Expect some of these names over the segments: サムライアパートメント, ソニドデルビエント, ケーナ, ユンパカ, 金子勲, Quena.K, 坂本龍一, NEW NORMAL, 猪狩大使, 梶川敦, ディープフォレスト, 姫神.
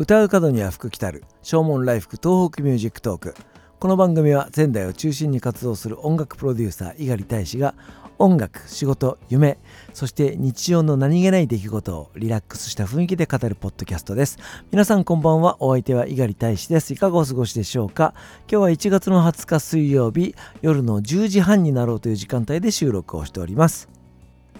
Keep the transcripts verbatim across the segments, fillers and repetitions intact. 歌う角には福来たる正門来福東北ミュージックトーク。この番組は仙台を中心に活動する音楽プロデューサー猪狩大使が音楽、仕事、夢、そして日常の何気ない出来事をリラックスした雰囲気で語るポッドキャストです。皆さんこんばんは、お相手は猪狩大使です。いかがお過ごしでしょうか。今日はいちがつのはつか水曜日、夜のじゅうじはんになろうという時間帯で収録をしております。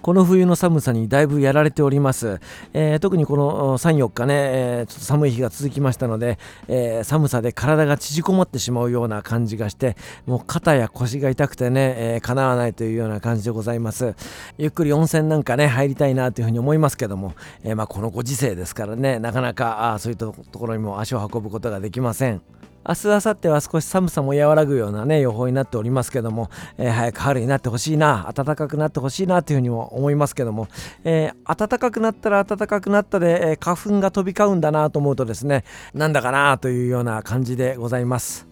この冬の寒さにだいぶやられております、えー、特にこのさん、よっかね、えー、ちょっと寒い日が続きましたので、えー、寒さで体が縮こまってしまうような感じがして、もう肩や腰が痛くてね、えー、かなわないというような感じでございます。ゆっくり温泉なんかね入りたいなというふうに思いますけども、えー、まあこのご時世ですからね、なかなかあそういったところにも足を運ぶことができません。明日明後日は少し寒さも和らぐようなね予報になっておりますけども、えー、早く春になってほしいな、暖かくなってほしいなというふうにも思いますけども、えー、暖かくなったら暖かくなったで、えー、花粉が飛び交うんだなと思うとですね、なんだかなというような感じでございます。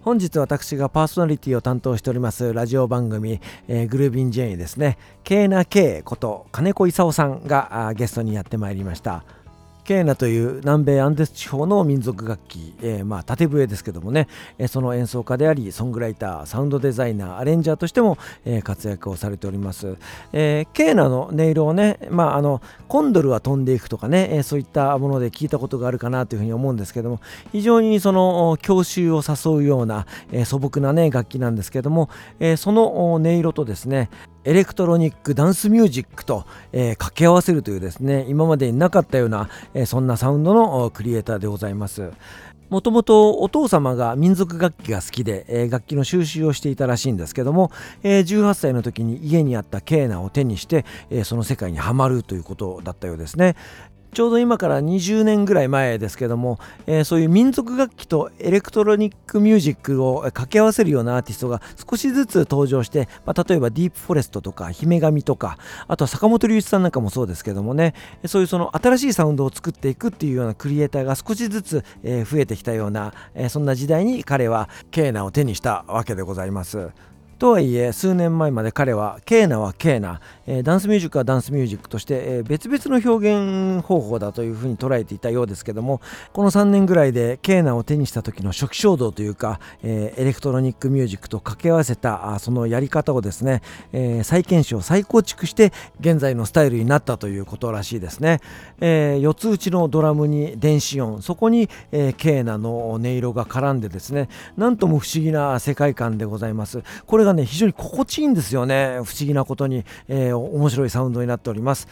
本日私がパーソナリティを担当しておりますラジオ番組、えー、グルービンジェインですね、Quena.K こと金子勲さんがゲストにやってまいりました。ケーナという南米アンデス地方の民族楽器、えー、まあ縦笛ですけどもね、えー、その演奏家でありソングライター、サウンドデザイナー、アレンジャーとしても、えー、活躍をされております、えー、ケーナの音色をね、まあ、あのコンドルは飛んでいくとかね、えー、そういったもので聞いたことがあるかなというふうに思うんですけども、非常にその郷愁を誘うような、えー、素朴なね楽器なんですけども、えー、その音色とですねエレクトロニックダンスミュージックと、えー、掛け合わせるというですね、今までになかったような、えー、そんなサウンドのクリエイターでございます。もともとお父様が民族楽器が好きで、えー、楽器の収集をしていたらしいんですけども、えー、じゅうはっさいの時に家にあったケーナを手にして、えー、その世界にはまるということだったようですね。ちょうど今からにじゅうねんぐらい前ですけども、えー、そういう民族楽器とエレクトロニックミュージックを掛け合わせるようなアーティストが少しずつ登場して、まあ、例えばディープフォレストとか姫神とか、あとは坂本龍一さんなんかもそうですけどもね、そういうその新しいサウンドを作っていくっていうようなクリエイターが少しずつ増えてきたような、そんな時代に彼はQuenaを手にしたわけでございます。とはいえ数年前まで彼はQuenaはQuena、ダンスミュージックはダンスミュージックとして別々の表現方法だというふうに捉えていたようですけども、このさんねんぐらいでQuenaを手にした時の初期衝動というか、エレクトロニックミュージックと掛け合わせたそのやり方をですね再検証、再構築して現在のスタイルになったということらしいですね。よっつ打ちのドラムに電子音、そこにQuenaの音色が絡んでですね、なんとも不思議な世界観でございます。これが非常に心地いいんですよね。不思議なことに、えー、面白いサウンドになっております。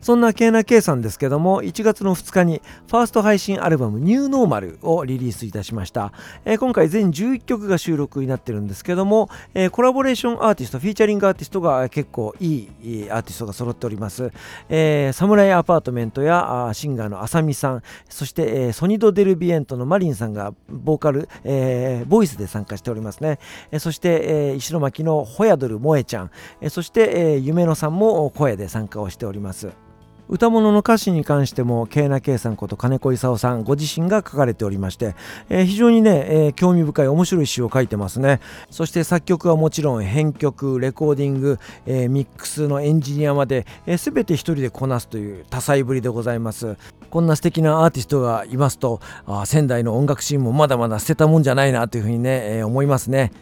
そんなQuena.Kさんですけども、いちがつのふつかにファースト配信アルバムニューノーマルをリリースいたしました、えー、今回全じゅういっきょくが収録になってるんですけども、えー、コラボレーションアーティスト、フィーチャリングアーティストが結構いいアーティストが揃っております、えー、サムライアパートメントやシンガーのあさみさん、そして、えー、ソニドデルビエントのマリンさんがボーカル、えー、ボイスで参加しておりますね、えー、そして、えー、石巻のホヤドル萌えちゃん、えー、そして、えー、夢野さんも声で参加をしております。歌物の歌詞に関してもQuena.Kさんこと金子勲さんご自身が書かれておりまして、えー、非常にね、えー、興味深い面白い詩を書いてますね。そして作曲はもちろん編曲、レコーディング、えー、ミックスのエンジニアまで、えー、全て一人でこなすという多才ぶりでございます。こんな素敵なアーティストがいますと、あ仙台の音楽シーンもまだまだ捨てたもんじゃないなというふうにね、えー、思いますね。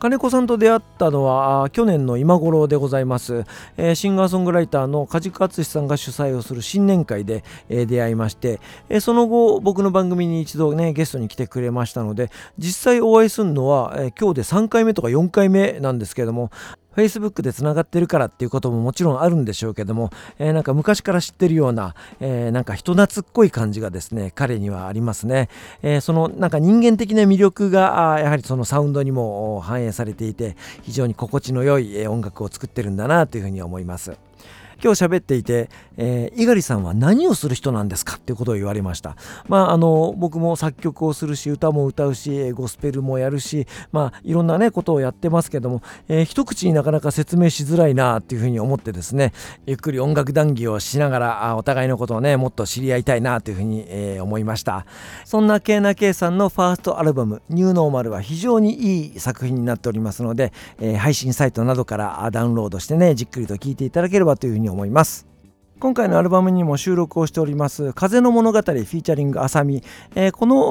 金子さんと出会ったのは去年の今頃でございます、えー、シンガーソングライターの梶川敦さんが主催をする新年会で、えー、出会いまして、えー、その後僕の番組に一度ねゲストに来てくれましたので、実際お会いするのは、えー、今日でさんかいめとかよんかいめなんですけども、Facebook でつながってるからっていうことももちろんあるんでしょうけども、えー、なんか昔から知ってるような、えー、なんか人懐っこい感じがですね彼にはありますね、えー、そのなんか人間的な魅力がやはりそのサウンドにも反映されていて、非常に心地の良い音楽を作ってるんだなというふうに思います。今日喋っていて、えー、猪狩さんは何をする人なんですかっていうことを言われました。まああの僕も作曲をするし、歌も歌うし、ゴスペルもやるし、まあいろんなねことをやってますけども、えー、一口になかなか説明しづらいなっていうふうに思ってですね、ゆっくり音楽談義をしながらお互いのことをねもっと知り合いたいなというふうに、えー、思いました。そんなQuena.Kさんのファーストアルバムニューノーマルは非常にいい作品になっておりますので、えー、配信サイトなどからダウンロードしてねじっくりと聴いていただければというふうに思います。今回のアルバムにも収録をしております風の物語フィーチャリングあさみ、えー、この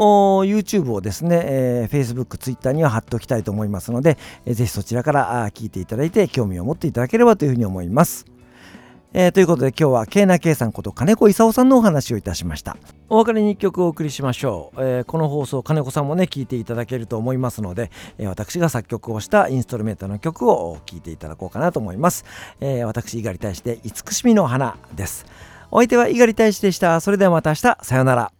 YouTube をですね、えー、Facebook、Twitter には貼っておきたいと思いますので、えー、ぜひそちらから聞いていただいて興味を持っていただければというふうに思います。えー、ということで今日はQuena.Kさんこと金子勲さんのお話をいたしました。お別れにいっきょくお送りしましょう。えー、この放送金子さんもね聞いていただけると思いますので、えー、私が作曲をしたインストルメントの曲を聞いていただこうかなと思います。えー、私猪狩大使で慈しみの花です。お相手は猪狩大使でした。それではまた明日、さようなら。